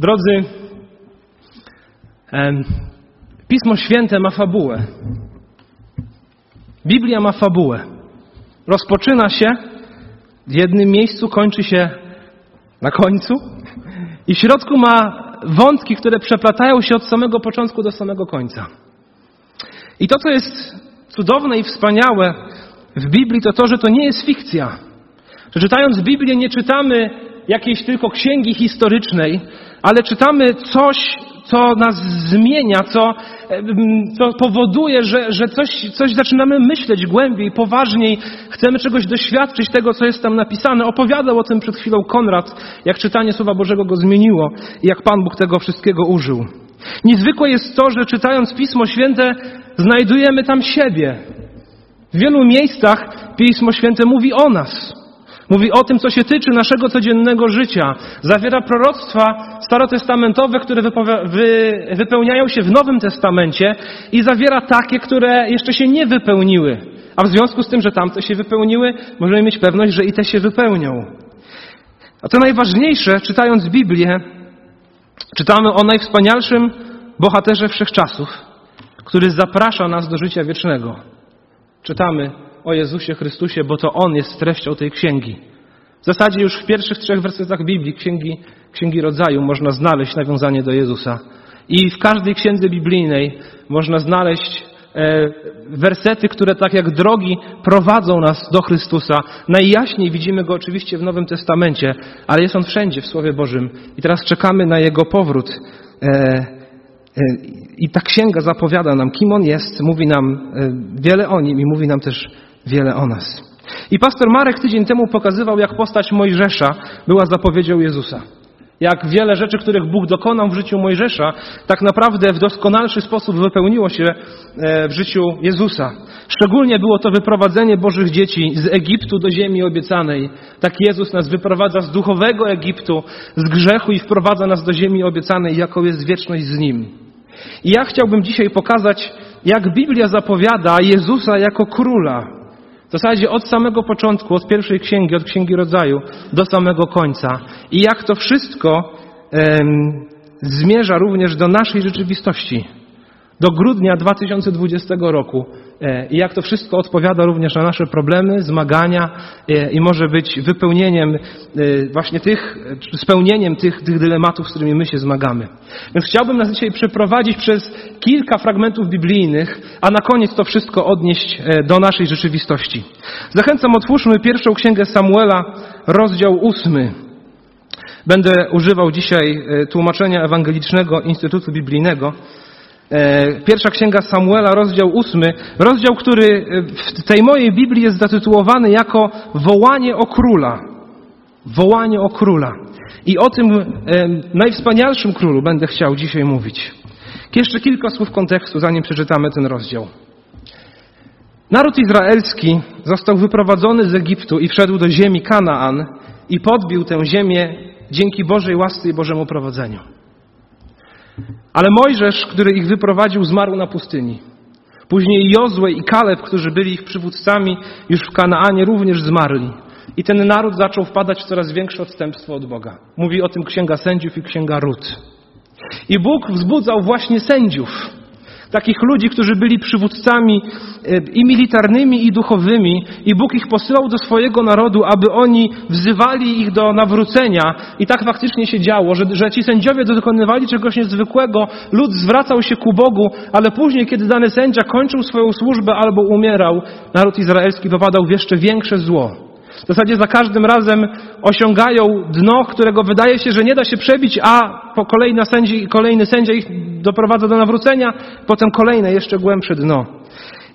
Drodzy, Pismo Święte ma fabułę. Biblia ma fabułę. Rozpoczyna się w jednym miejscu, kończy się na końcu i w środku ma wątki, które przeplatają się od samego początku do samego końca. I to, co jest cudowne i wspaniałe w Biblii, to to, że to nie jest fikcja. Że czytając Biblię nie czytamy jakiejś tylko księgi historycznej, ale czytamy coś, co nas zmienia, co powoduje, że coś zaczynamy myśleć głębiej, poważniej. Chcemy czegoś doświadczyć, tego, co jest tam napisane. Opowiadał o tym przed chwilą Konrad, jak czytanie Słowa Bożego go zmieniło i jak Pan Bóg tego wszystkiego użył. Niezwykłe jest to, że czytając Pismo Święte znajdujemy tam siebie. W wielu miejscach Pismo Święte mówi o nas. Mówi o tym, co się tyczy naszego codziennego życia. Zawiera proroctwa starotestamentowe, które wypełniają się w Nowym Testamencie i zawiera takie, które jeszcze się nie wypełniły. A w związku z tym, że tamte się wypełniły, możemy mieć pewność, że i te się wypełnią. A to najważniejsze, czytając Biblię, czytamy o najwspanialszym bohaterze wszechczasów, który zaprasza nas do życia wiecznego. Czytamy o Jezusie Chrystusie, bo to On jest treścią tej księgi. W zasadzie już w pierwszych 3 wersetach Biblii, Księgi Rodzaju, można znaleźć nawiązanie do Jezusa. I w każdej księdze biblijnej można znaleźć wersety, które tak jak drogi prowadzą nas do Chrystusa. Najjaśniej widzimy Go oczywiście w Nowym Testamencie, ale jest On wszędzie w Słowie Bożym. I teraz czekamy na Jego powrót. I ta księga zapowiada nam, kim On jest, mówi nam wiele o Nim i mówi nam też wiele o nas. I pastor Marek tydzień temu pokazywał, jak postać Mojżesza była zapowiedzią Jezusa. Jak wiele rzeczy, których Bóg dokonał w życiu Mojżesza, tak naprawdę w doskonalszy sposób wypełniło się w życiu Jezusa. Szczególnie było to wyprowadzenie Bożych dzieci z Egiptu do ziemi obiecanej. Tak Jezus nas wyprowadza z duchowego Egiptu, z grzechu i wprowadza nas do ziemi obiecanej, jaką jest wieczność z Nim. I ja chciałbym dzisiaj pokazać, jak Biblia zapowiada Jezusa jako króla. W zasadzie od samego początku, od pierwszej księgi, od Księgi Rodzaju do samego końca. I jak to wszystko zmierza również do naszej rzeczywistości, do grudnia 2020 roku. I jak to wszystko odpowiada również na nasze problemy, zmagania i może być wypełnieniem właśnie spełnieniem tych dylematów, z którymi my się zmagamy. Więc chciałbym nas dzisiaj przeprowadzić przez kilka fragmentów biblijnych, a na koniec to wszystko odnieść do naszej rzeczywistości. Zachęcam, otwórzmy pierwszą księgę Samuela, rozdział 8. Będę używał dzisiaj tłumaczenia Ewangelicznego Instytutu Biblijnego. Pierwsza księga Samuela, rozdział 8, rozdział, który w tej mojej Biblii jest zatytułowany jako Wołanie o Króla. Wołanie o Króla. I o tym najwspanialszym Królu będę chciał dzisiaj mówić. Jeszcze kilka słów kontekstu, zanim przeczytamy ten rozdział. Naród izraelski został wyprowadzony z Egiptu i wszedł do ziemi Kanaan i podbił tę ziemię dzięki Bożej łasce i Bożemu prowadzeniu. Ale Mojżesz, który ich wyprowadził, zmarł na pustyni. Później Jozue i Kaleb, którzy byli ich przywódcami, już w Kanaanie również zmarli. I ten naród zaczął wpadać w coraz większe odstępstwo od Boga. Mówi o tym Księga Sędziów i Księga Rut. I Bóg wzbudzał właśnie sędziów. Takich ludzi, którzy byli przywódcami i militarnymi, i duchowymi. I Bóg ich posyłał do swojego narodu, aby oni wzywali ich do nawrócenia. I tak faktycznie się działo, że ci sędziowie dokonywali czegoś niezwykłego. Lud zwracał się ku Bogu, ale później, kiedy dany sędzia kończył swoją służbę albo umierał, naród izraelski popadał w jeszcze większe zło. W zasadzie za każdym razem osiągają dno, którego wydaje się, że nie da się przebić, a kolejny sędzia ich doprowadza do nawrócenia, potem kolejne, jeszcze głębsze dno.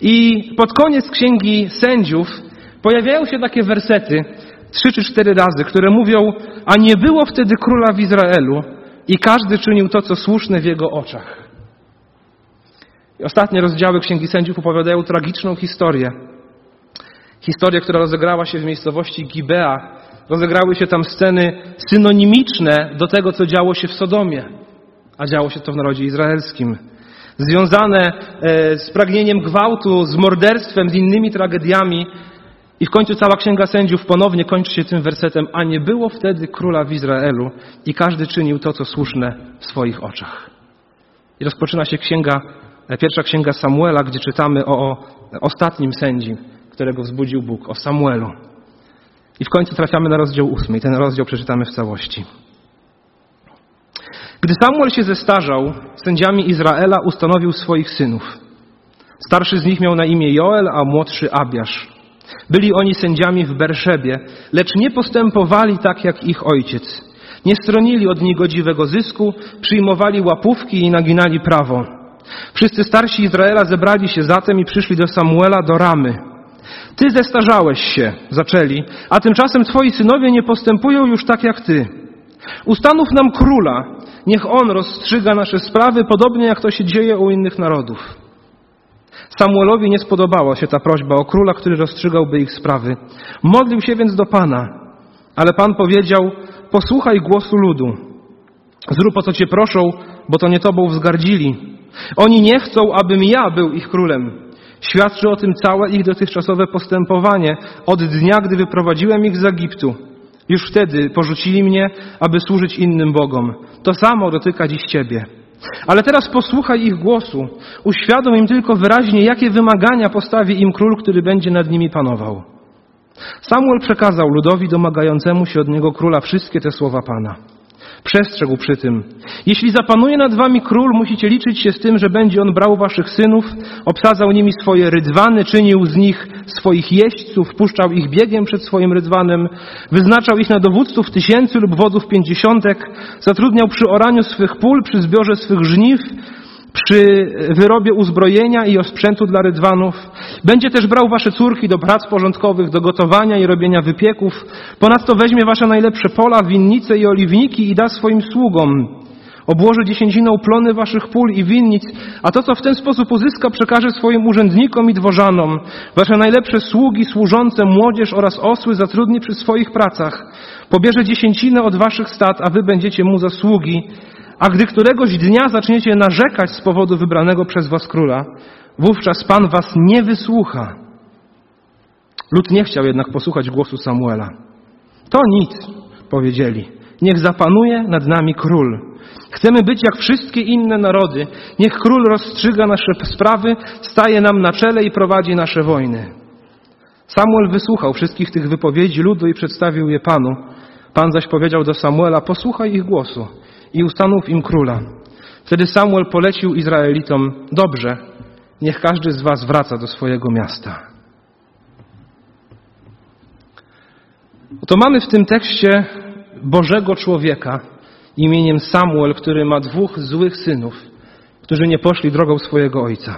I pod koniec Księgi Sędziów pojawiają się takie wersety, 3 czy 4 razy, które mówią: a nie było wtedy króla w Izraelu i każdy czynił to, co słuszne w jego oczach. I ostatnie rozdziały Księgi Sędziów opowiadają tragiczną historię. Historia, która rozegrała się w miejscowości Gibea. Rozegrały się tam sceny synonimiczne do tego, co działo się w Sodomie, a działo się to w narodzie izraelskim. Związane z pragnieniem gwałtu, z morderstwem, z innymi tragediami. I w końcu cała Księga Sędziów ponownie kończy się tym wersetem: a nie było wtedy króla w Izraelu i każdy czynił to, co słuszne w swoich oczach. I rozpoczyna się pierwsza Księga Samuela, gdzie czytamy o ostatnim sędzi, którego wzbudził Bóg, o Samuelu. I w końcu trafiamy na rozdział 8. I ten rozdział przeczytamy w całości. Gdy Samuel się zestarzał, sędziami Izraela ustanowił swoich synów. Starszy z nich miał na imię Joel, a młodszy Abiasz. Byli oni sędziami w Berszebie, lecz nie postępowali tak jak ich ojciec. Nie stronili od niegodziwego zysku, przyjmowali łapówki i naginali prawo. Wszyscy starsi Izraela zebrali się zatem i przyszli do Samuela do Ramy. Ty zestarzałeś się, zaczęli, a tymczasem twoi synowie nie postępują już tak jak ty. Ustanów nam króla, niech on rozstrzyga nasze sprawy, podobnie jak to się dzieje u innych narodów. Samuelowi nie spodobała się ta prośba o króla, który rozstrzygałby ich sprawy. Modlił się więc do Pana, ale Pan powiedział: posłuchaj głosu ludu. Zrób o co cię proszą, bo to nie tobą wzgardzili. Oni nie chcą, abym ja był ich królem. Świadczy o tym całe ich dotychczasowe postępowanie od dnia, gdy wyprowadziłem ich z Egiptu. Już wtedy porzucili mnie, aby służyć innym bogom. To samo dotyka dziś ciebie. Ale teraz posłuchaj ich głosu. Uświadom im tylko wyraźnie, jakie wymagania postawi im król, który będzie nad nimi panował. Samuel przekazał ludowi domagającemu się od niego króla wszystkie te słowa Pana. Przestrzegł przy tym: jeśli zapanuje nad wami król, musicie liczyć się z tym, że będzie on brał waszych synów, obsadzał nimi swoje rydwany, czynił z nich swoich jeźdźców, puszczał ich biegiem przed swoim rydwanem, wyznaczał ich na dowódców 1000 lub wodzów 50, zatrudniał przy oraniu swych pól, przy zbiorze swych żniw, przy wyrobie uzbrojenia i osprzętu dla rydwanów. Będzie też brał wasze córki do prac porządkowych, do gotowania i robienia wypieków. Ponadto weźmie wasze najlepsze pola, winnice i oliwniki i da swoim sługom. Obłoży dziesięciną plony waszych pól i winnic, a to, co w ten sposób uzyska, przekaże swoim urzędnikom i dworzanom. Wasze najlepsze sługi, służące, młodzież oraz osły zatrudni przy swoich pracach. Pobierze dziesięcinę od waszych stad, a wy będziecie mu za sługi. A gdy któregoś dnia zaczniecie narzekać z powodu wybranego przez was króla, wówczas Pan was nie wysłucha. Lud nie chciał jednak posłuchać głosu Samuela. To nic, powiedzieli. Niech zapanuje nad nami król. Chcemy być jak wszystkie inne narody. Niech król rozstrzyga nasze sprawy, staje nam na czele i prowadzi nasze wojny. Samuel wysłuchał wszystkich tych wypowiedzi ludu i przedstawił je Panu. Pan zaś powiedział do Samuela: posłuchaj ich głosu i ustanów im króla. Wtedy Samuel polecił Izraelitom: dobrze, niech każdy z was wraca do swojego miasta. Oto mamy w tym tekście Bożego człowieka imieniem Samuel, który ma 2 złych synów, którzy nie poszli drogą swojego ojca,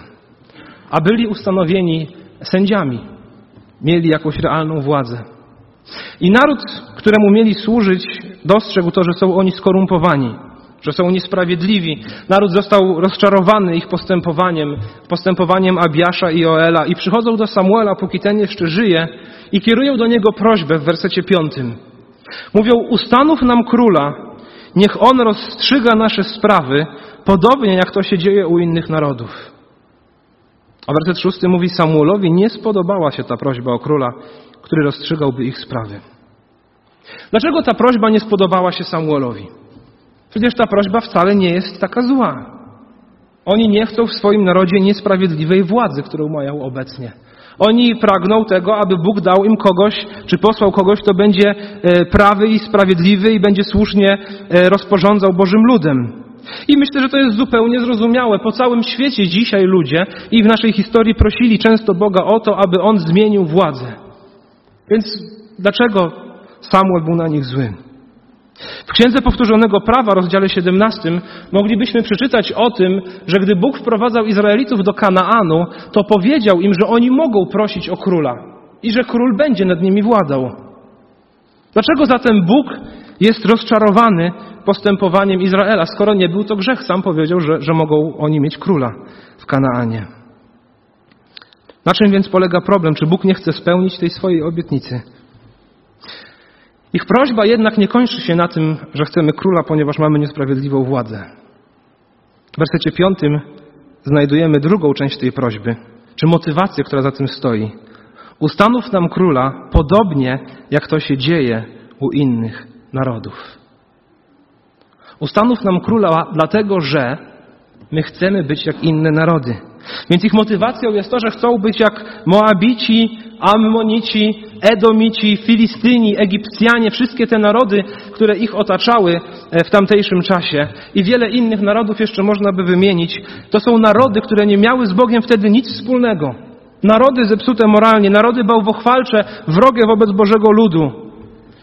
a byli ustanowieni sędziami, mieli jakąś realną władzę. I naród, któremu mieli służyć, dostrzegł to, że są oni skorumpowani, że są niesprawiedliwi. Naród został rozczarowany ich postępowaniem Abiasza i Joela, i przychodzą do Samuela, póki ten jeszcze żyje, i kierują do niego prośbę w wersecie 5. Mówią: ustanów nam króla, niech on rozstrzyga nasze sprawy, podobnie jak to się dzieje u innych narodów. A werset 6 mówi: Samuelowi nie spodobała się ta prośba o króla, który rozstrzygałby ich sprawy. Dlaczego ta prośba nie spodobała się Samuelowi? Przecież ta prośba wcale nie jest taka zła. Oni nie chcą w swoim narodzie niesprawiedliwej władzy, którą mają obecnie. Oni pragną tego, aby Bóg dał im kogoś, czy posłał kogoś, kto będzie prawy i sprawiedliwy i będzie słusznie rozporządzał Bożym ludem. I myślę, że to jest zupełnie zrozumiałe. Po całym świecie dzisiaj ludzie i w naszej historii prosili często Boga o to, aby On zmienił władzę. Więc dlaczego Samuel był na nich zły? W Księdze Powtórzonego Prawa, rozdziale 17, moglibyśmy przeczytać o tym, że gdy Bóg wprowadzał Izraelitów do Kanaanu, to powiedział im, że oni mogą prosić o króla i że król będzie nad nimi władał. Dlaczego zatem Bóg jest rozczarowany postępowaniem Izraela? Skoro nie był to grzech, sam powiedział, że mogą oni mieć króla w Kanaanie. Na czym więc polega problem? Czy Bóg nie chce spełnić tej swojej obietnicy? Ich prośba jednak nie kończy się na tym, że chcemy króla, ponieważ mamy niesprawiedliwą władzę. W wersecie 5 znajdujemy drugą część tej prośby, czy motywację, która za tym stoi. Ustanów nam króla, podobnie jak to się dzieje u innych narodów. Ustanów nam króla dlatego, że my chcemy być jak inne narody. Więc ich motywacją jest to, że chcą być jak Moabici, Ammonici, Edomici, Filistyni, Egipcjanie, wszystkie te narody, które ich otaczały w tamtejszym czasie. I wiele innych narodów jeszcze można by wymienić. To są narody, które nie miały z Bogiem wtedy nic wspólnego. Narody zepsute moralnie, narody bałwochwalcze, wrogie wobec Bożego ludu.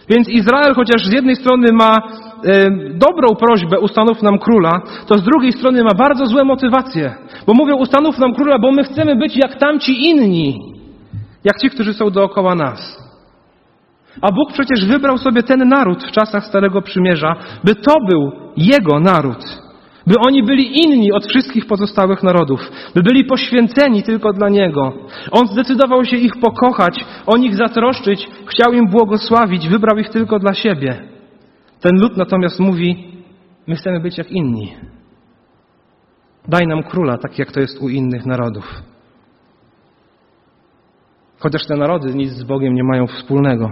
Więc Izrael, chociaż z jednej strony ma dobrą prośbę, ustanów nam króla, to z drugiej strony ma bardzo złe motywacje. Bo mówią, ustanów nam króla, bo my chcemy być jak tamci inni. Jak ci, którzy są dookoła nas. A Bóg przecież wybrał sobie ten naród w czasach Starego Przymierza, by to był Jego naród. By oni byli inni od wszystkich pozostałych narodów. By byli poświęceni tylko dla Niego. On zdecydował się ich pokochać, o nich zatroszczyć, chciał im błogosławić, wybrał ich tylko dla siebie. Ten lud natomiast mówi, my chcemy być jak inni. Daj nam króla, tak jak to jest u innych narodów. Chociaż te narody nic z Bogiem nie mają wspólnego.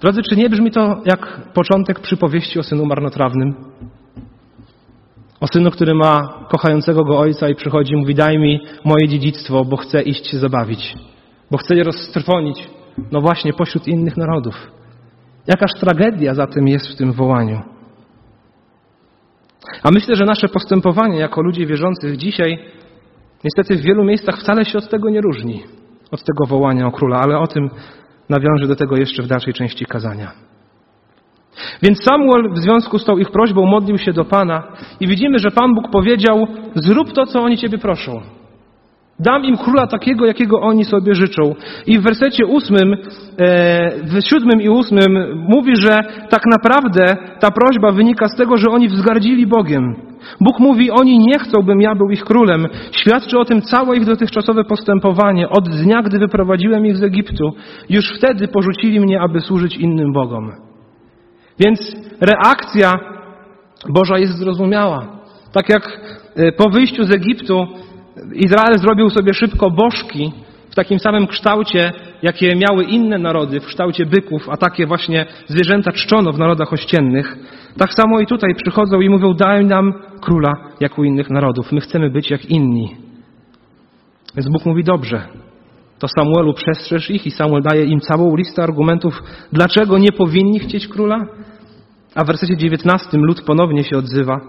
Drodzy, czy nie brzmi to jak początek przypowieści o synu marnotrawnym? O synu, który ma kochającego go ojca i przychodzi i mówi, daj mi moje dziedzictwo, bo chcę iść się zabawić. Bo chcę je roztrwonić. No właśnie, pośród innych narodów. Jakaż tragedia zatem jest w tym wołaniu. A myślę, że nasze postępowanie jako ludzi wierzących dzisiaj niestety w wielu miejscach wcale się od tego nie różni. Od tego wołania o króla, ale o tym nawiążę do tego jeszcze w dalszej części kazania. Więc Samuel w związku z tą ich prośbą modlił się do Pana i widzimy, że Pan Bóg powiedział, zrób to, co oni Ciebie proszą. Dam im króla takiego, jakiego oni sobie życzą. I w wersecie 8, w 7 i 8 mówi, że tak naprawdę ta prośba wynika z tego, że oni wzgardzili Bogiem. Bóg mówi, oni nie chcą, bym ja był ich królem. Świadczy o tym całe ich dotychczasowe postępowanie. Od dnia, gdy wyprowadziłem ich z Egiptu, już wtedy porzucili mnie, aby służyć innym bogom. Więc reakcja Boża jest zrozumiała. Tak jak po wyjściu z Egiptu Izrael zrobił sobie szybko bożki w takim samym kształcie, jakie miały inne narody, w kształcie byków, a takie właśnie zwierzęta czczono w narodach ościennych. Tak samo i tutaj przychodzą i mówią, daj nam króla jak u innych narodów. My chcemy być jak inni. Więc Bóg mówi, dobrze, to Samuelu przestrzeż ich i Samuel daje im całą listę argumentów, dlaczego nie powinni chcieć króla. A w wersecie 19 lud ponownie się odzywa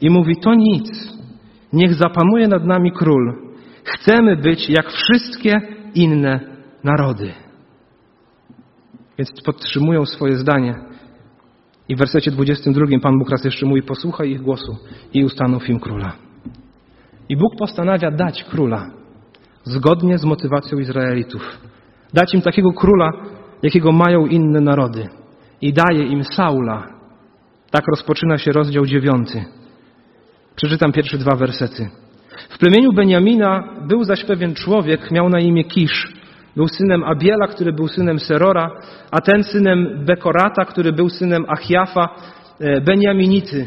i mówi, to nic. Niech zapanuje nad nami król. Chcemy być jak wszystkie inne narody. Więc podtrzymują swoje zdanie. I w wersecie 22 Pan Bóg raz jeszcze mówi, posłuchaj ich głosu i ustanów im króla. I Bóg postanawia dać króla zgodnie z motywacją Izraelitów. Dać im takiego króla, jakiego mają inne narody. I daje im Saula. Tak rozpoczyna się rozdział 9. Przeczytam pierwsze 2 wersety. W plemieniu Beniamina był zaś pewien człowiek, miał na imię Kisz. Był synem Abiela, który był synem Serora, a ten synem Bekorata, który był synem Achjafa, Beniaminity.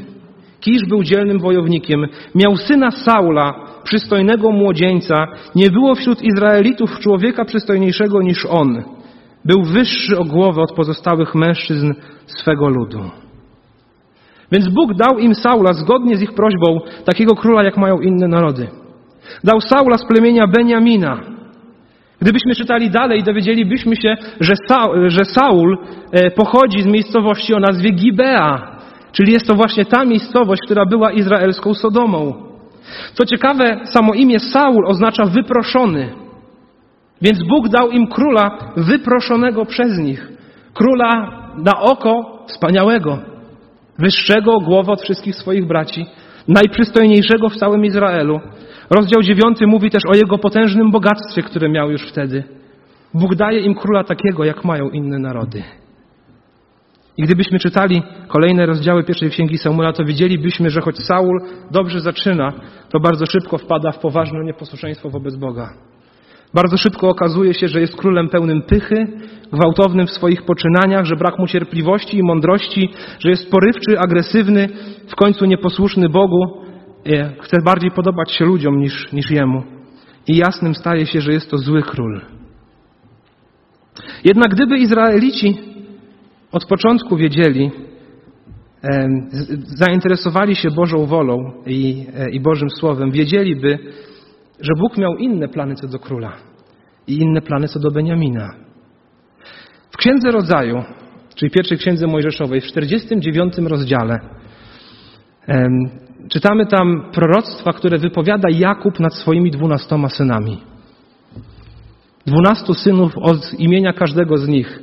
Kisz był dzielnym wojownikiem. Miał syna Saula, przystojnego młodzieńca. Nie było wśród Izraelitów człowieka przystojniejszego niż on. Był wyższy o głowę od pozostałych mężczyzn swego ludu. Więc Bóg dał im Saula zgodnie z ich prośbą, takiego króla, jak mają inne narody. Dał Saula z plemienia Beniamina. Gdybyśmy czytali dalej, dowiedzielibyśmy się, że Saul pochodzi z miejscowości o nazwie Gibea. Czyli jest to właśnie ta miejscowość, która była izraelską Sodomą. Co ciekawe, samo imię Saul oznacza wyproszony. Więc Bóg dał im króla wyproszonego przez nich. Króla na oko wspaniałego. Wyższego o głowę od wszystkich swoich braci, najprzystojniejszego w całym Izraelu. Rozdział 9 mówi też o jego potężnym bogactwie, które miał już wtedy. Bóg daje im króla takiego, jak mają inne narody. I gdybyśmy czytali kolejne rozdziały pierwszej księgi Samuela, to widzielibyśmy, że choć Saul dobrze zaczyna, to bardzo szybko wpada w poważne nieposłuszeństwo wobec Boga. Bardzo szybko okazuje się, że jest królem pełnym pychy, gwałtownym w swoich poczynaniach, że brak mu cierpliwości i mądrości, że jest porywczy, agresywny, w końcu nieposłuszny Bogu, chce bardziej podobać się ludziom niż Jemu. I jasnym staje się, że jest to zły król. Jednak gdyby Izraelici od początku wiedzieli, zainteresowali się Bożą wolą i Bożym Słowem, wiedzieliby, że Bóg miał inne plany co do króla i inne plany co do Beniamina. W Księdze Rodzaju, czyli pierwszej Księdze Mojżeszowej, w 49 rozdziale czytamy tam proroctwa, które wypowiada Jakub nad swoimi 12 synami. 12 synów, od imienia każdego z nich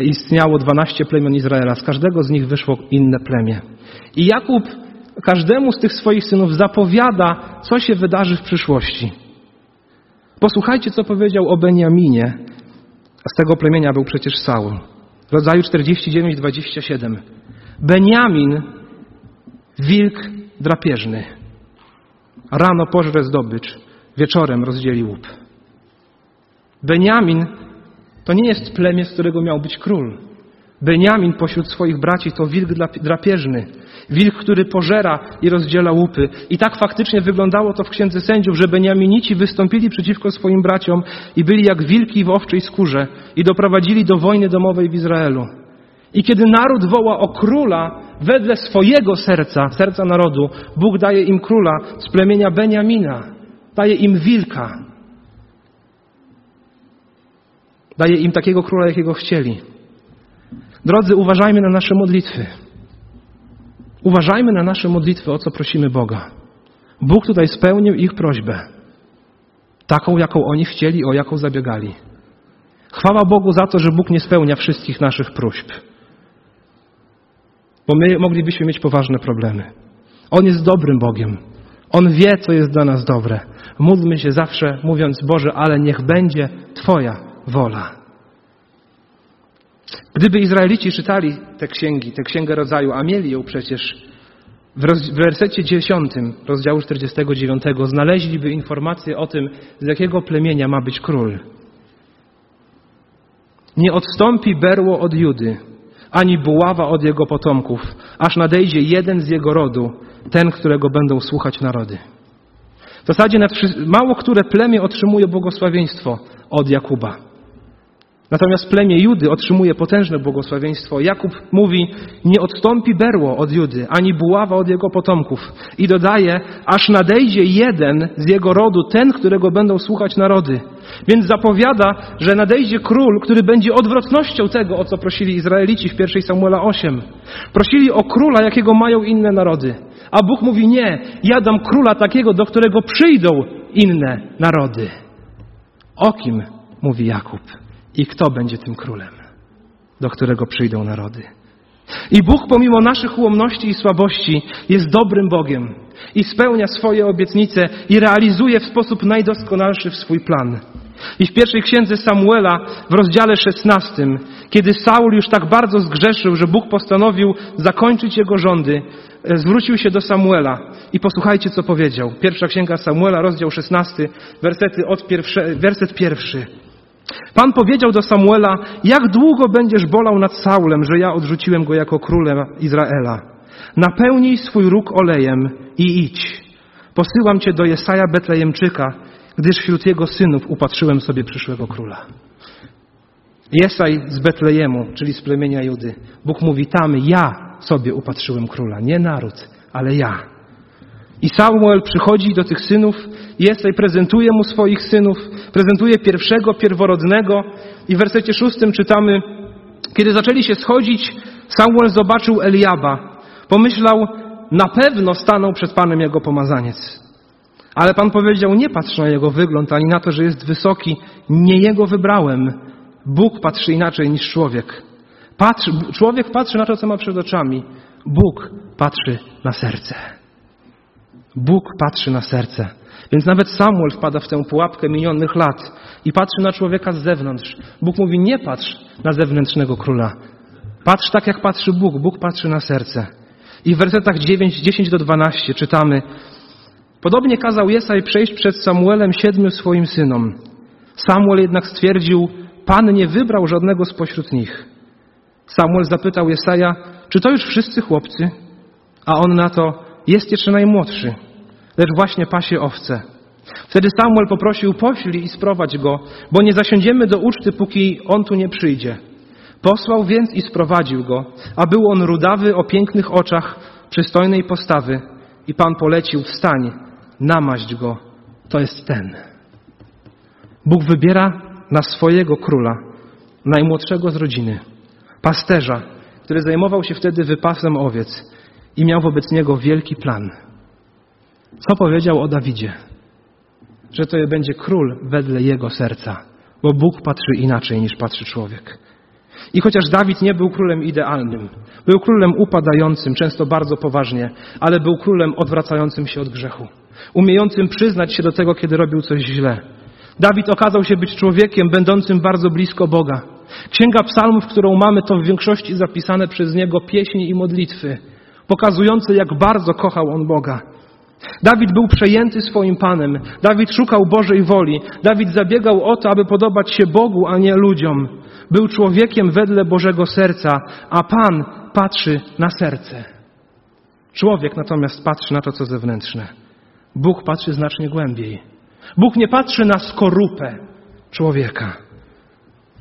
istniało 12 plemion Izraela. Z każdego z nich wyszło inne plemię. I Jakub każdemu z tych swoich synów zapowiada, co się wydarzy w przyszłości. Posłuchajcie, co powiedział o Beniaminie. Z tego plemienia był przecież Saul. W Rodzaju 49:27. Beniamin, wilk drapieżny. Rano pożre zdobycz, wieczorem rozdzieli łup. Beniamin to nie jest plemię, z którego miał być król. Beniamin pośród swoich braci to wilk drapieżny. Wilk, który pożera i rozdziela łupy. I tak faktycznie wyglądało to w Księdze Sędziów, że Beniaminici wystąpili przeciwko swoim braciom i byli jak wilki w owczej skórze i doprowadzili do wojny domowej w Izraelu. I kiedy naród woła o króla wedle swojego serca, serca narodu, Bóg daje im króla z plemienia Beniamina. Daje im wilka. Daje im takiego króla, jakiego chcieli. Drodzy, uważajmy na nasze modlitwy. Uważajmy na nasze modlitwy, o co prosimy Boga. Bóg tutaj spełnił ich prośbę. Taką, jaką oni chcieli, o jaką zabiegali. Chwała Bogu za to, że Bóg nie spełnia wszystkich naszych próśb. Bo my moglibyśmy mieć poważne problemy. On jest dobrym Bogiem. On wie, co jest dla nas dobre. Módlmy się zawsze, mówiąc: Boże, ale niech będzie Twoja wola. Gdyby Izraelici czytali te księgi, tę Księgę Rodzaju, a mieli ją przecież, w wersecie 10 rozdziału 49 znaleźliby informację o tym, z jakiego plemienia ma być król. Nie odstąpi berło od Judy, ani buława od jego potomków, aż nadejdzie jeden z jego rodu, ten, którego będą słuchać narody. W zasadzie mało które plemię otrzymuje błogosławieństwo od Jakuba. Natomiast plemię Judy otrzymuje potężne błogosławieństwo. Jakub mówi: nie odstąpi berło od Judy, ani buława od jego potomków. I dodaje: aż nadejdzie jeden z jego rodu, ten, którego będą słuchać narody. Więc zapowiada, że nadejdzie król, który będzie odwrotnością tego, o co prosili Izraelici w 1 Samuela 8. Prosili o króla, jakiego mają inne narody. A Bóg mówi: nie, ja dam króla takiego, do którego przyjdą inne narody. O kim mówi Jakub? I kto będzie tym królem, do którego przyjdą narody? I Bóg, pomimo naszych ułomności i słabości, jest dobrym Bogiem i spełnia swoje obietnice i realizuje w sposób najdoskonalszy swój plan. I w pierwszej Księdze Samuela, w rozdziale 16, kiedy Saul już tak bardzo zgrzeszył, że Bóg postanowił zakończyć jego rządy, zwrócił się do Samuela i posłuchajcie, co powiedział. Pierwsza Księga Samuela, rozdział 16, werset pierwszy. Pan powiedział do Samuela: jak długo będziesz bolał nad Saulem, że ja odrzuciłem go jako królem Izraela? Napełnij swój róg olejem i idź. Posyłam cię do Jesaja Betlejemczyka, gdyż wśród jego synów upatrzyłem sobie przyszłego króla. Jesaj z Betlejemu, czyli z plemienia Judy. Bóg mówi: tam ja sobie upatrzyłem króla. Nie naród, ale ja. I Samuel przychodzi do tych synów, Jesaj prezentuje mu swoich synów, prezentuje pierwszego, pierworodnego i w wersecie 6 czytamy: kiedy zaczęli się schodzić, Samuel zobaczył Eliaba. Pomyślał: na pewno stanął przed Panem jego pomazaniec. Ale Pan powiedział: nie patrz na jego wygląd, ani na to, że jest wysoki. Nie jego wybrałem. Bóg patrzy inaczej niż człowiek. Człowiek patrzy na to, co ma przed oczami. Bóg patrzy na serce. Bóg patrzy na serce. Więc nawet Samuel wpada w tę pułapkę minionych lat i patrzy na człowieka z zewnątrz. Bóg mówi: nie patrz na zewnętrznego króla. Patrz tak, jak patrzy Bóg. Bóg patrzy na serce. I w wersetach 9:10-12 czytamy: podobnie kazał Jesaj przejść przed Samuelem 7 swoim synom. Samuel jednak stwierdził: Pan nie wybrał żadnego spośród nich. Samuel zapytał Jesaja: czy to już wszyscy chłopcy? A on na to: jest jeszcze najmłodszy, lecz właśnie pasie owce. Wtedy Samuel poprosił: poślij i sprowadź go, bo nie zasiądziemy do uczty, póki on tu nie przyjdzie. Posłał więc i sprowadził go, a był on rudawy, o pięknych oczach, przystojnej postawy. I Pan polecił: wstań, namaść go, to jest ten. Bóg wybiera na swojego króla, najmłodszego z rodziny, pasterza, który zajmował się wtedy wypasem owiec i miał wobec niego wielki plan. Co powiedział o Dawidzie? Że to będzie król wedle jego serca, bo Bóg patrzy inaczej niż patrzy człowiek. I chociaż Dawid nie był królem idealnym, był królem upadającym, często bardzo poważnie, ale był królem odwracającym się od grzechu, umiejącym przyznać się do tego, kiedy robił coś źle. Dawid okazał się być człowiekiem będącym bardzo blisko Boga. Księga Psalmów, którą mamy, to w większości zapisane przez niego pieśni i modlitwy, pokazujące, jak bardzo kochał on Boga. Dawid był przejęty swoim Panem. Dawid szukał Bożej woli. Dawid zabiegał o to, aby podobać się Bogu, a nie ludziom. Był człowiekiem wedle Bożego serca, a Pan patrzy na serce. Człowiek natomiast patrzy na to, co zewnętrzne. Bóg patrzy znacznie głębiej. Bóg nie patrzy na skorupę człowieka.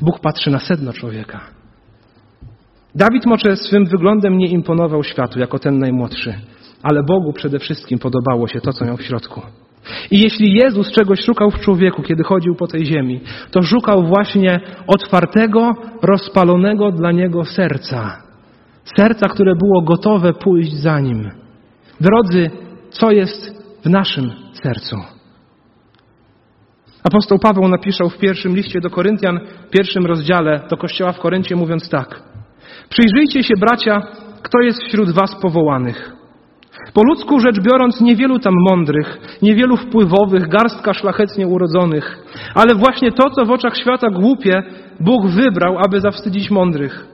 Bóg patrzy na sedno człowieka. Dawid może swym wyglądem nie imponował światu jako ten najmłodszy, ale Bogu przede wszystkim podobało się to, co miał w środku. I jeśli Jezus czegoś szukał w człowieku, kiedy chodził po tej ziemi, to szukał właśnie otwartego, rozpalonego dla Niego serca. Serca, które było gotowe pójść za Nim. Drodzy, co jest w naszym sercu? Apostoł Paweł napisał w pierwszym liście do Koryntian, w pierwszym rozdziale do Kościoła w Koryncie, mówiąc tak: przyjrzyjcie się, bracia, kto jest wśród was powołanych. Po ludzku rzecz biorąc, niewielu tam mądrych, niewielu wpływowych, garstka szlachetnie urodzonych, ale właśnie to, co w oczach świata głupie, Bóg wybrał, aby zawstydzić mądrych.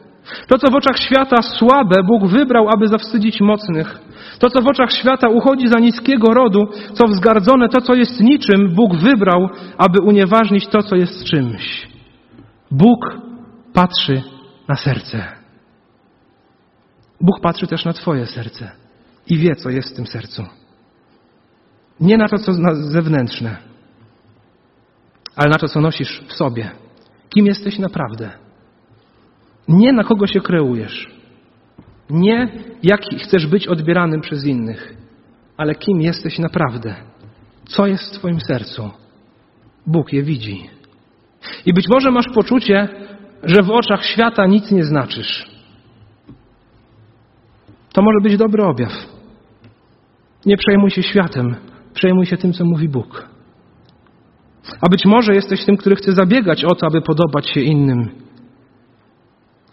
To, co w oczach świata słabe, Bóg wybrał, aby zawstydzić mocnych. To, co w oczach świata uchodzi za niskiego rodu, co wzgardzone, to, co jest niczym, Bóg wybrał, aby unieważnić to, co jest czymś. Bóg patrzy na serce. Bóg patrzy też na twoje serce i wie, co jest w tym sercu. Nie na to, co zewnętrzne, ale na to, co nosisz w sobie. Kim jesteś naprawdę? Nie na kogo się kreujesz. Nie jaki chcesz być odbieranym przez innych, ale kim jesteś naprawdę. Co jest w twoim sercu? Bóg je widzi. I być może masz poczucie, że w oczach świata nic nie znaczysz. To może być dobry objaw. Nie przejmuj się światem, przejmuj się tym, co mówi Bóg. A być może jesteś tym, który chce zabiegać o to, aby podobać się innym,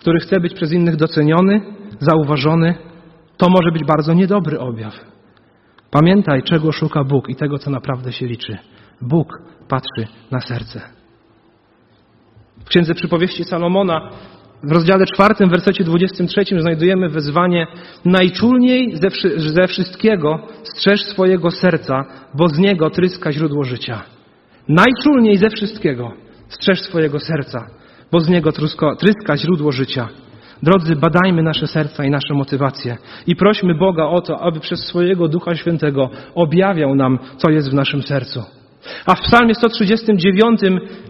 który chce być przez innych doceniony, zauważony. To może być bardzo niedobry objaw. Pamiętaj, czego szuka Bóg i tego, co naprawdę się liczy. Bóg patrzy na serce. W Księdze Przypowieści Salomona w rozdziale 4, wersecie 23 znajdujemy wezwanie: najczulniej ze wszystkiego strzeż swojego serca, bo z niego tryska źródło życia. Najczulniej ze wszystkiego strzeż swojego serca, bo z niego tryska źródło życia. Drodzy, badajmy nasze serca i nasze motywacje i prośmy Boga o to, aby przez swojego Ducha Świętego objawiał nam, co jest w naszym sercu. A w psalmie 139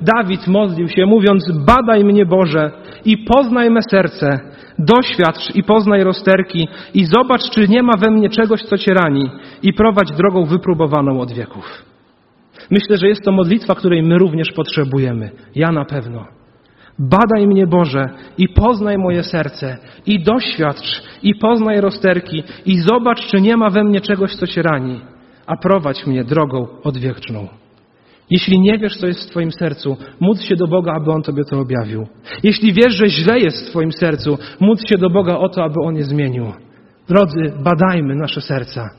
Dawid modlił się, mówiąc: badaj mnie, Boże, i poznaj me serce, doświadcz i poznaj rozterki i zobacz, czy nie ma we mnie czegoś, co Cię rani, i prowadź drogą wypróbowaną od wieków. Myślę, że jest to modlitwa, której my również potrzebujemy. Ja na pewno. Badaj mnie, Boże, i poznaj moje serce, i doświadcz i poznaj rozterki i zobacz, czy nie ma we mnie czegoś, co Cię rani, a prowadź mnie drogą odwieczną. Jeśli nie wiesz, co jest w twoim sercu, módl się do Boga, aby On tobie to objawił. Jeśli wiesz, że źle jest w twoim sercu, módl się do Boga o to, aby On je zmienił. Drodzy, badajmy nasze serca.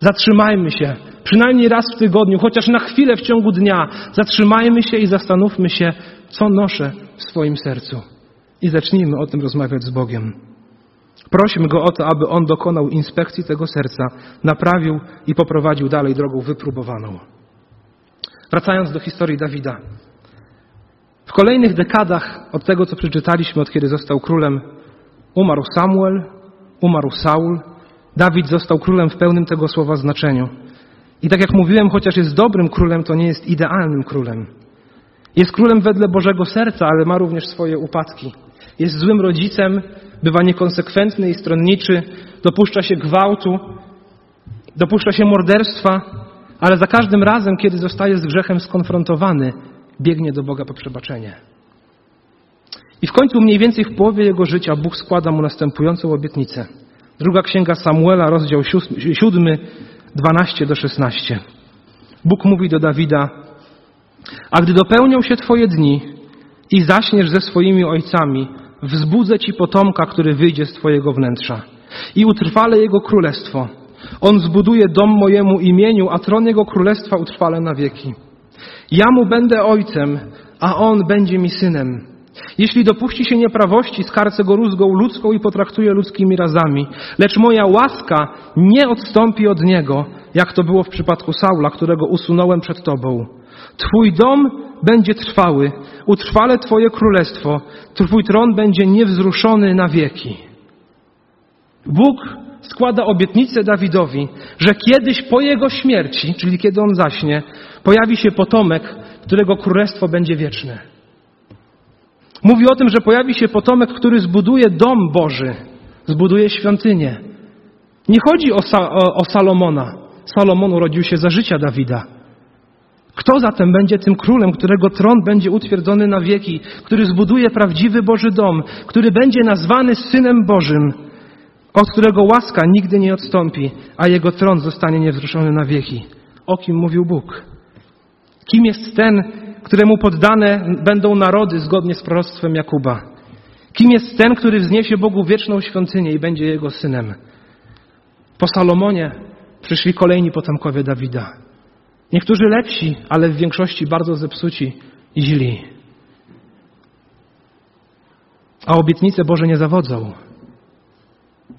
Zatrzymajmy się, przynajmniej raz w tygodniu, chociaż na chwilę w ciągu dnia. Zatrzymajmy się i zastanówmy się, co noszę w swoim sercu. I zacznijmy o tym rozmawiać z Bogiem. Prośmy Go o to, aby On dokonał inspekcji tego serca, naprawił i poprowadził dalej drogą wypróbowaną. Wracając do historii Dawida. W kolejnych dekadach od tego, co przeczytaliśmy, od kiedy został królem, umarł Samuel, umarł Saul. Dawid został królem w pełnym tego słowa znaczeniu. I tak jak mówiłem, chociaż jest dobrym królem, to nie jest idealnym królem. Jest królem wedle Bożego serca, ale ma również swoje upadki. Jest złym rodzicem, bywa niekonsekwentny i stronniczy, dopuszcza się gwałtu, dopuszcza się morderstwa, ale za każdym razem, kiedy zostaje z grzechem skonfrontowany, biegnie do Boga po przebaczenie. I w końcu, mniej więcej w połowie jego życia, Bóg składa mu następującą obietnicę. Druga Księga Samuela, rozdział 7, 12-16. Bóg mówi do Dawida: a gdy dopełnią się twoje dni i zaśniesz ze swoimi ojcami, wzbudzę ci potomka, który wyjdzie z twojego wnętrza, i utrwalę jego królestwo. On zbuduje dom mojemu imieniu, a tron jego królestwa utrwalę na wieki. Ja mu będę ojcem, a on będzie mi synem. Jeśli dopuści się nieprawości, skarcę go rózgą ludzką i potraktuję ludzkimi razami. Lecz moja łaska nie odstąpi od niego, jak to było w przypadku Saula, którego usunąłem przed tobą. Twój dom będzie trwały, utrwalę twoje królestwo, twój tron będzie niewzruszony na wieki. Bóg składa obietnicę Dawidowi, że kiedyś po jego śmierci, czyli kiedy on zaśnie, pojawi się potomek, którego królestwo będzie wieczne. Mówi o tym, że pojawi się potomek, który zbuduje dom Boży, zbuduje świątynię. Nie chodzi o Salomona. Salomon urodził się za życia Dawida. Kto zatem będzie tym królem, którego tron będzie utwierdzony na wieki, który zbuduje prawdziwy Boży dom, który będzie nazwany Synem Bożym, od którego łaska nigdy nie odstąpi, a jego tron zostanie niewzruszony na wieki? O kim mówił Bóg? Kim jest ten, któremu poddane będą narody zgodnie z proroctwem Jakuba? Kim jest ten, który wzniesie Bogu wieczną świątynię i będzie jego synem? Po Salomonie przyszli kolejni potomkowie Dawida. Niektórzy lepsi, ale w większości bardzo zepsuci i źli. A obietnice Boże nie zawodzą.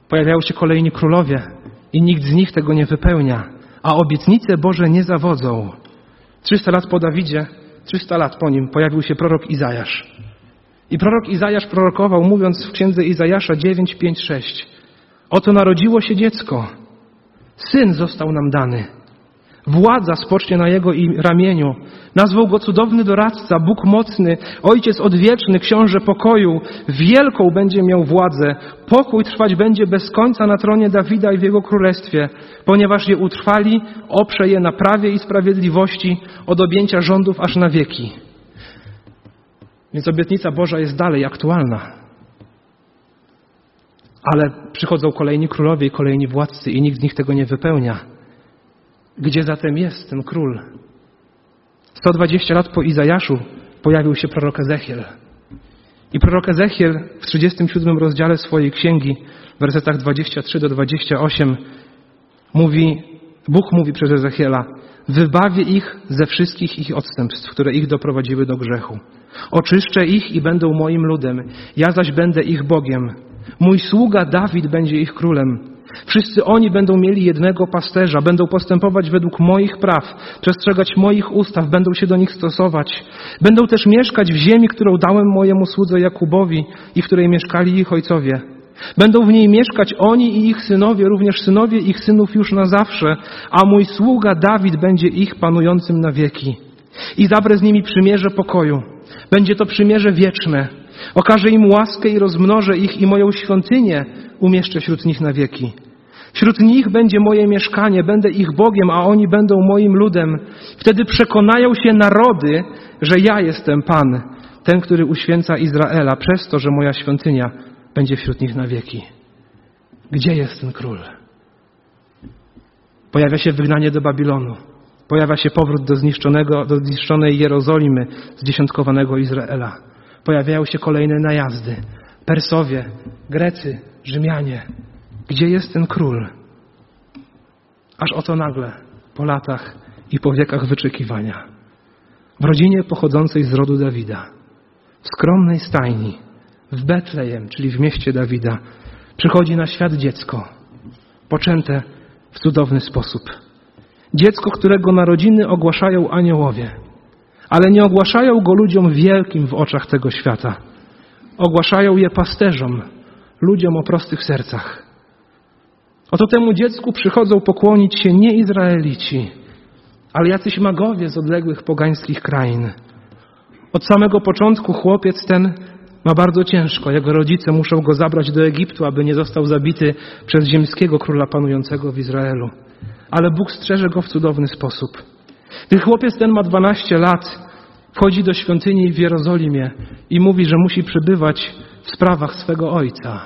Pojawiają się kolejni królowie i nikt z nich tego nie wypełnia. A obietnice Boże nie zawodzą. 300 lat po Dawidzie, 300 lat po nim pojawił się prorok Izajasz. I prorok Izajasz prorokował, mówiąc w Księdze Izajasza 9, 5, 6. Oto narodziło się dziecko, syn został nam dany. Władza spocznie na jego ramieniu. Nazwał go cudowny doradca, Bóg mocny, ojciec odwieczny, książę pokoju. Wielką będzie miał władzę. Pokój trwać będzie bez końca na tronie Dawida i w jego królestwie. Ponieważ je utrwali, oprze je na prawie i sprawiedliwości od objęcia rządów aż na wieki. Więc obietnica Boża jest dalej aktualna. Ale przychodzą kolejni królowie i kolejni władcy i nikt z nich tego nie wypełnia. Gdzie zatem jest ten król? 120 lat po Izajaszu pojawił się prorok Ezechiel. I prorok Ezechiel w 37 rozdziale swojej księgi, w wersetach 23-28, mówi, Bóg mówi przez Ezechiela: wybawię ich ze wszystkich ich odstępstw, które ich doprowadziły do grzechu. Oczyszczę ich i będą moim ludem, ja zaś będę ich Bogiem. Mój sługa Dawid będzie ich królem. Wszyscy oni będą mieli jednego pasterza, będą postępować według moich praw, przestrzegać moich ustaw, będą się do nich stosować. Będą też mieszkać w ziemi, którą dałem mojemu słudze Jakubowi i w której mieszkali ich ojcowie. Będą w niej mieszkać oni i ich synowie, również synowie ich synów już na zawsze, a mój sługa Dawid będzie ich panującym na wieki. I zawrę z nimi przymierze pokoju. Będzie to przymierze wieczne. Okażę im łaskę i rozmnożę ich i moją świątynię umieszczę wśród nich na wieki. Wśród nich będzie moje mieszkanie, będę ich Bogiem, a oni będą moim ludem. Wtedy przekonają się narody, że ja jestem Pan, ten, który uświęca Izraela, przez to, że moja świątynia będzie wśród nich na wieki. Gdzie jest ten król? Pojawia się wygnanie do Babilonu. Pojawia się powrót do zniszczonej Jerozolimy, zdziesiątkowanego Izraela. Pojawiają się kolejne najazdy. Persowie, Grecy, Rzymianie. Gdzie jest ten król? Aż oto nagle, po latach i po wiekach wyczekiwania, w rodzinie pochodzącej z rodu Dawida, w skromnej stajni, w Betlejem, czyli w mieście Dawida, przychodzi na świat dziecko, poczęte w cudowny sposób. Dziecko, którego narodziny ogłaszają aniołowie. Ale nie ogłaszają go ludziom wielkim w oczach tego świata. Ogłaszają je pasterzom, ludziom o prostych sercach. Oto temu dziecku przychodzą pokłonić się nie Izraelici, ale jacyś magowie z odległych pogańskich krain. Od samego początku chłopiec ten ma bardzo ciężko. Jego rodzice muszą go zabrać do Egiptu, aby nie został zabity przez ziemskiego króla panującego w Izraelu. Ale Bóg strzeże go w cudowny sposób. Gdy chłopiec ten ma 12 lat, wchodzi do świątyni w Jerozolimie i mówi, że musi przebywać w sprawach swego ojca.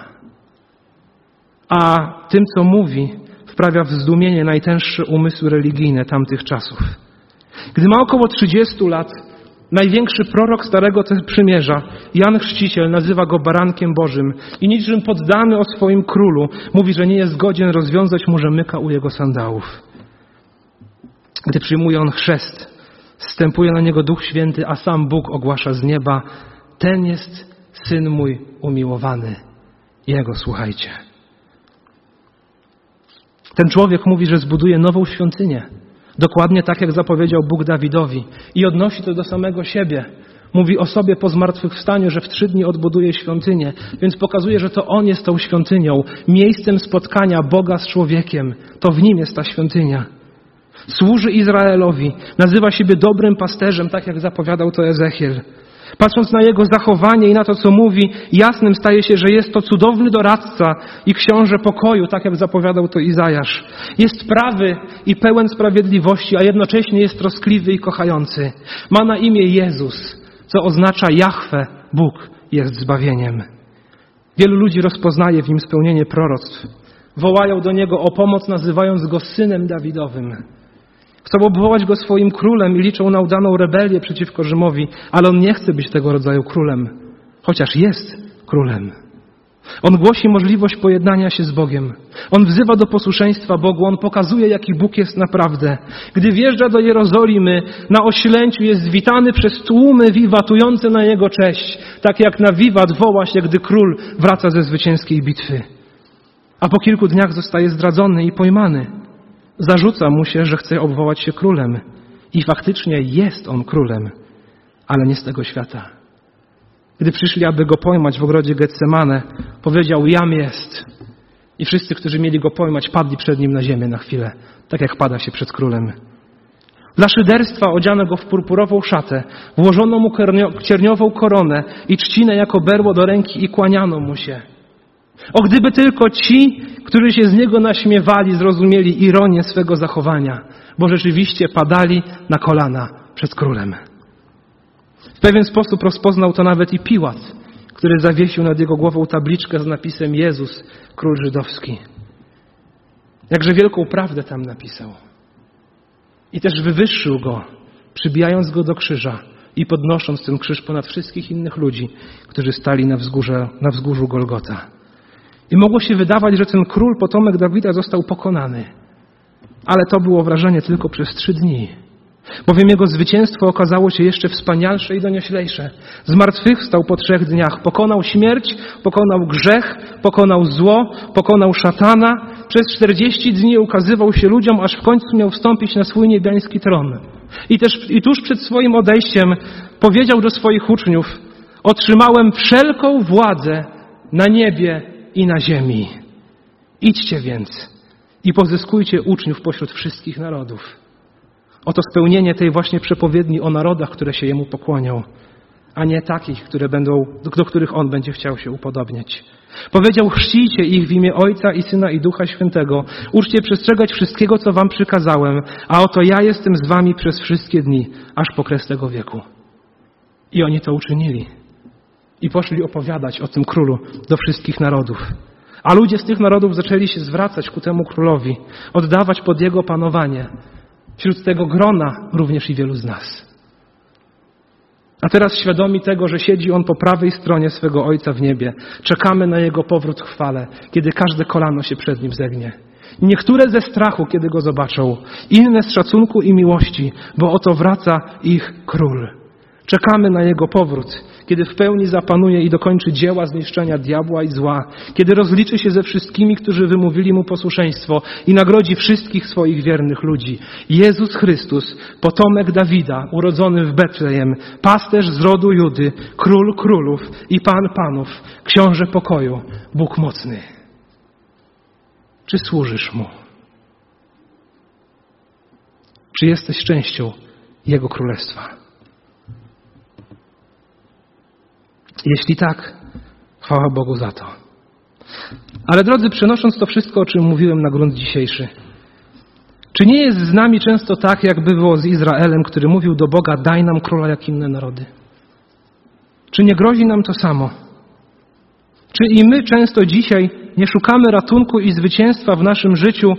A tym, co mówi, wprawia w zdumienie najtęższe umysły religijne tamtych czasów. Gdy ma około 30 lat, największy prorok Starego Przymierza, Jan Chrzciciel, nazywa go Barankiem Bożym i niczym poddany o swoim królu mówi, że nie jest godzien rozwiązać mu rzemyka u jego sandałów. Gdy przyjmuje on chrzest, zstępuje na niego Duch Święty, a sam Bóg ogłasza z nieba: ten jest Syn mój umiłowany, Jego słuchajcie. Ten człowiek mówi, że zbuduje nową świątynię, dokładnie tak jak zapowiedział Bóg Dawidowi, i odnosi to do samego siebie. Mówi o sobie po zmartwychwstaniu, że w 3 dni odbuduje świątynię, więc pokazuje, że to on jest tą świątynią, miejscem spotkania Boga z człowiekiem. To w nim jest ta świątynia. Służy Izraelowi, nazywa siebie dobrym pasterzem, tak jak zapowiadał to Ezechiel. Patrząc na jego zachowanie i na to, co mówi, jasnym staje się, że jest to cudowny doradca i książę pokoju, tak jak zapowiadał to Izajasz. Jest prawy i pełen sprawiedliwości, a jednocześnie jest troskliwy i kochający. Ma na imię Jezus, co oznacza Jahwe, Bóg jest zbawieniem. Wielu ludzi rozpoznaje w nim spełnienie proroctw. Wołają do niego o pomoc, nazywając go synem Dawidowym. Chcą obwołać go swoim królem i liczą na udaną rebelię przeciwko Rzymowi, ale on nie chce być tego rodzaju królem, chociaż jest królem. On głosi możliwość pojednania się z Bogiem. On wzywa do posłuszeństwa Bogu. On pokazuje, jaki Bóg jest naprawdę. Gdy wjeżdża do Jerozolimy, na oślęciu jest witany przez tłumy wiwatujące na jego cześć, tak jak na wiwat woła się, gdy król wraca ze zwycięskiej bitwy. A po kilku dniach zostaje zdradzony i pojmany. Zarzuca mu się, że chce obwołać się królem. I faktycznie jest on królem, ale nie z tego świata. Gdy przyszli, aby go pojmać w ogrodzie Getsemane, powiedział: jam jest. I wszyscy, którzy mieli go pojmać, padli przed nim na ziemię na chwilę, tak jak pada się przed królem. Dla szyderstwa odziano go w purpurową szatę, włożono mu cierniową koronę i trzcinę jako berło do ręki i kłaniano mu się. O, gdyby tylko ci, którzy się z niego naśmiewali, zrozumieli ironię swego zachowania, bo rzeczywiście padali na kolana przed królem. W pewien sposób rozpoznał to nawet i Piłat, który zawiesił nad jego głową tabliczkę z napisem: Jezus, król żydowski. Jakże wielką prawdę tam napisał. I też wywyższył go, przybijając go do krzyża i podnosząc ten krzyż ponad wszystkich innych ludzi, którzy stali na wzgórzu Golgota. I mogło się wydawać, że ten król, potomek Dawida, został pokonany. Ale to było wrażenie tylko przez 3 dni. Bowiem jego zwycięstwo okazało się jeszcze wspanialsze i donioślejsze. Zmartwychwstał po 3 dniach. Pokonał śmierć, pokonał grzech, pokonał zło, pokonał szatana. Przez 40 dni ukazywał się ludziom, aż w końcu miał wstąpić na swój niebiański tron. I tuż przed swoim odejściem powiedział do swoich uczniów: otrzymałem wszelką władzę na niebie i na ziemi. Idźcie więc i pozyskujcie uczniów pośród wszystkich narodów. Oto spełnienie tej właśnie przepowiedni o narodach, które się jemu pokłonią, a nie takich, do których on będzie chciał się upodobniać. Powiedział: chrzcijcie ich w imię Ojca i Syna i Ducha Świętego. Uczcie przestrzegać wszystkiego, co wam przykazałem, a oto ja jestem z wami przez wszystkie dni, aż po kres tego wieku. I oni to uczynili. I poszli opowiadać o tym królu do wszystkich narodów. A ludzie z tych narodów zaczęli się zwracać ku temu królowi, oddawać pod jego panowanie. Wśród tego grona również i wielu z nas. A teraz świadomi tego, że siedzi on po prawej stronie swego Ojca w niebie, czekamy na jego powrót w chwale, kiedy każde kolano się przed nim zegnie. Niektóre ze strachu, kiedy go zobaczą, inne z szacunku i miłości, bo oto wraca ich król. Czekamy na jego powrót, kiedy w pełni zapanuje i dokończy dzieła zniszczenia diabła i zła, kiedy rozliczy się ze wszystkimi, którzy wymówili mu posłuszeństwo i nagrodzi wszystkich swoich wiernych ludzi. Jezus Chrystus, potomek Dawida, urodzony w Betlejem, pasterz z rodu Judy, król królów i pan panów, książę pokoju, Bóg mocny. Czy służysz mu? Czy jesteś częścią Jego Królestwa? Jeśli tak, chwała Bogu za to. Ale drodzy, przenosząc to wszystko, o czym mówiłem na grunt dzisiejszy, czy nie jest z nami często tak, jak było z Izraelem, który mówił do Boga: daj nam króla jak inne narody? Czy nie grozi nam to samo? Czy i my często dzisiaj nie szukamy ratunku i zwycięstwa w naszym życiu,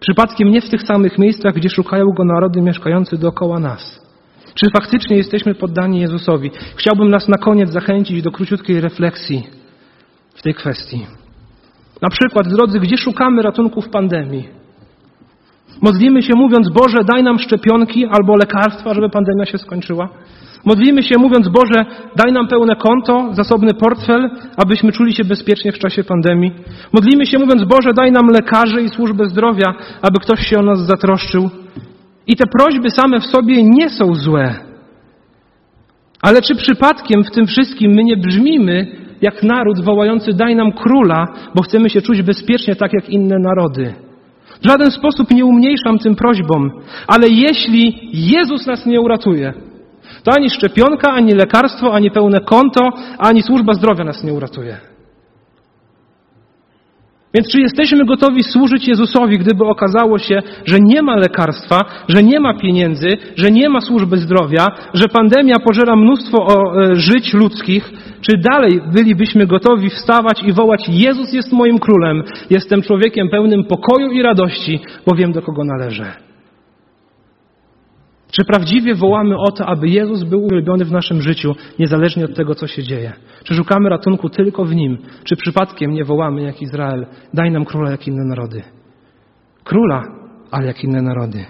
przypadkiem nie w tych samych miejscach, gdzie szukają go narody mieszkające dookoła nas? Czy faktycznie jesteśmy poddani Jezusowi? Chciałbym nas na koniec zachęcić do króciutkiej refleksji w tej kwestii. Na przykład, drodzy, gdzie szukamy ratunku w pandemii? Modlimy się mówiąc: Boże, daj nam szczepionki albo lekarstwa, żeby pandemia się skończyła. Modlimy się mówiąc: Boże, daj nam pełne konto, zasobny portfel, abyśmy czuli się bezpiecznie w czasie pandemii. Modlimy się mówiąc: Boże, daj nam lekarzy i służbę zdrowia, aby ktoś się o nas zatroszczył. I te prośby same w sobie nie są złe. Ale czy przypadkiem w tym wszystkim my nie brzmimy jak naród wołający: daj nam króla, bo chcemy się czuć bezpiecznie tak jak inne narody? W żaden sposób nie umniejszam tym prośbom, ale jeśli Jezus nas nie uratuje, to ani szczepionka, ani lekarstwo, ani pełne konto, ani służba zdrowia nas nie uratuje. Więc czy jesteśmy gotowi służyć Jezusowi, gdyby okazało się, że nie ma lekarstwa, że nie ma pieniędzy, że nie ma służby zdrowia, że pandemia pożera mnóstwo żyć ludzkich? Czy dalej bylibyśmy gotowi wstawać i wołać: Jezus jest moim królem, jestem człowiekiem pełnym pokoju i radości, bo wiem, do kogo należę? Czy prawdziwie wołamy o to, aby Jezus był uwielbiony w naszym życiu, niezależnie od tego, co się dzieje? Czy szukamy ratunku tylko w Nim? Czy przypadkiem nie wołamy jak Izrael: daj nam króla jak inne narody? Króla, ale jak inne narody.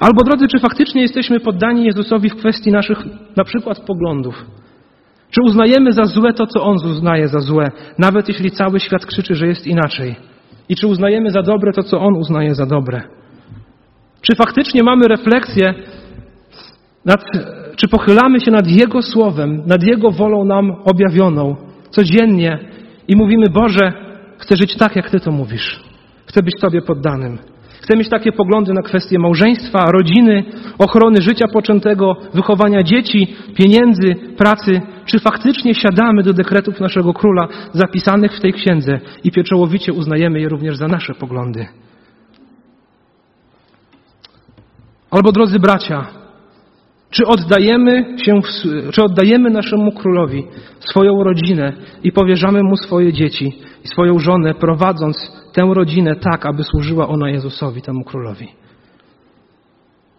Albo, drodzy, czy faktycznie jesteśmy poddani Jezusowi w kwestii naszych na przykład poglądów? Czy uznajemy za złe to, co On uznaje za złe, nawet jeśli cały świat krzyczy, że jest inaczej? I czy uznajemy za dobre to, co On uznaje za dobre? Czy faktycznie mamy refleksję, czy pochylamy się nad Jego Słowem, nad Jego wolą nam objawioną codziennie i mówimy: Boże, chcę żyć tak, jak Ty to mówisz. Chcę być Tobie poddanym. Chcę mieć takie poglądy na kwestie małżeństwa, rodziny, ochrony życia poczętego, wychowania dzieci, pieniędzy, pracy. Czy faktycznie siadamy do dekretów naszego Króla zapisanych w tej księdze i pieczołowicie uznajemy je również za nasze poglądy? Albo, drodzy bracia, czy oddajemy naszemu Królowi swoją rodzinę i powierzamy Mu swoje dzieci i swoją żonę, prowadząc tę rodzinę tak, aby służyła ona Jezusowi, temu Królowi?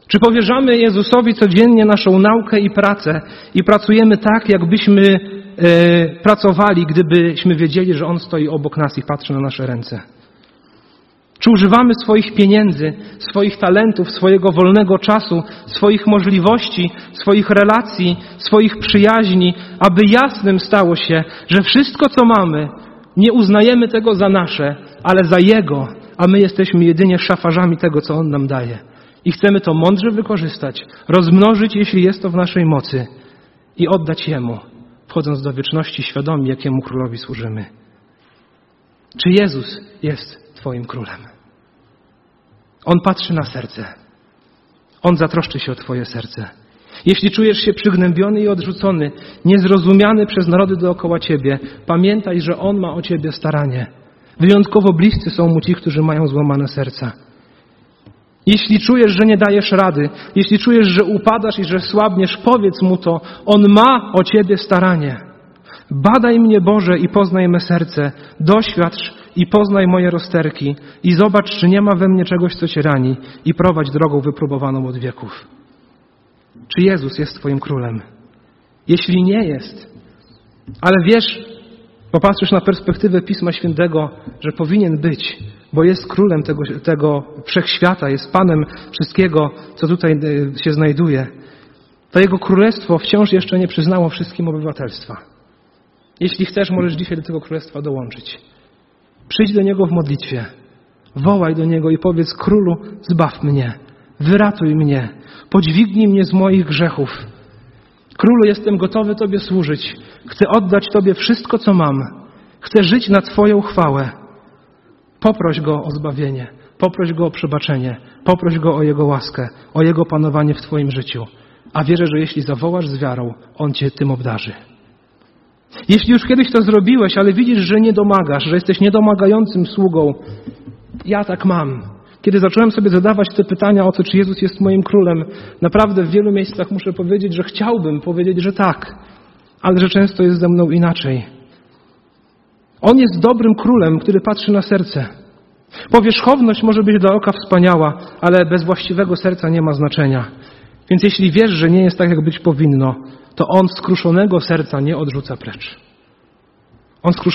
Czy powierzamy Jezusowi codziennie naszą naukę i pracę i pracujemy tak, jakbyśmy pracowali, gdybyśmy wiedzieli, że On stoi obok nas i patrzy na nasze ręce? Czy używamy swoich pieniędzy, swoich talentów, swojego wolnego czasu, swoich możliwości, swoich relacji, swoich przyjaźni, aby jasnym stało się, że wszystko, co mamy, nie uznajemy tego za nasze, ale za Jego, a my jesteśmy jedynie szafarzami tego, co On nam daje. I chcemy to mądrze wykorzystać, rozmnożyć, jeśli jest to w naszej mocy, i oddać Jemu, wchodząc do wieczności świadomi, jakiemu Królowi służymy. Czy Jezus jest Twoim Królem? On patrzy na serce. On zatroszczy się o Twoje serce. Jeśli czujesz się przygnębiony i odrzucony, niezrozumiany przez narody dookoła Ciebie, pamiętaj, że On ma o Ciebie staranie. Wyjątkowo bliscy są Mu ci, którzy mają złamane serca. Jeśli czujesz, że nie dajesz rady, jeśli czujesz, że upadasz i że słabniesz, powiedz Mu to. On ma o Ciebie staranie. Badaj mnie, Boże, i poznaj me serce. Doświadcz i poznaj moje rozterki i zobacz, czy nie ma we mnie czegoś, co Cię rani, i prowadź drogą wypróbowaną od wieków. Czy Jezus jest Twoim Królem? Jeśli nie jest, ale wiesz, popatrzysz na perspektywę Pisma Świętego, że powinien być, bo jest Królem tego wszechświata, jest Panem wszystkiego, co tutaj się znajduje, to Jego Królestwo wciąż jeszcze nie przyznało wszystkim obywatelstwa. Jeśli chcesz, możesz dzisiaj do tego Królestwa dołączyć. Przyjdź do Niego w modlitwie. Wołaj do Niego i powiedz: Królu, zbaw mnie, wyratuj mnie, podźwignij mnie z moich grzechów. Królu, jestem gotowy Tobie służyć. Chcę oddać Tobie wszystko, co mam. Chcę żyć na Twoją chwałę. Poproś Go o zbawienie. Poproś Go o przebaczenie. Poproś Go o Jego łaskę, o Jego panowanie w Twoim życiu. A wierzę, że jeśli zawołasz z wiarą, On Cię tym obdarzy. Jeśli już kiedyś to zrobiłeś, ale widzisz, że nie domagasz, że jesteś niedomagającym sługą. Ja tak mam. Kiedy zacząłem sobie zadawać te pytania o to, czy Jezus jest moim królem, naprawdę w wielu miejscach muszę powiedzieć, że chciałbym powiedzieć, że tak, ale że często jest ze mną inaczej. On jest dobrym królem, który patrzy na serce. Powierzchowność może być dla oka wspaniała, ale bez właściwego serca nie ma znaczenia. Więc jeśli wiesz, że nie jest tak, jak być powinno, to On skruszonego serca nie odrzuca precz. On skruszonego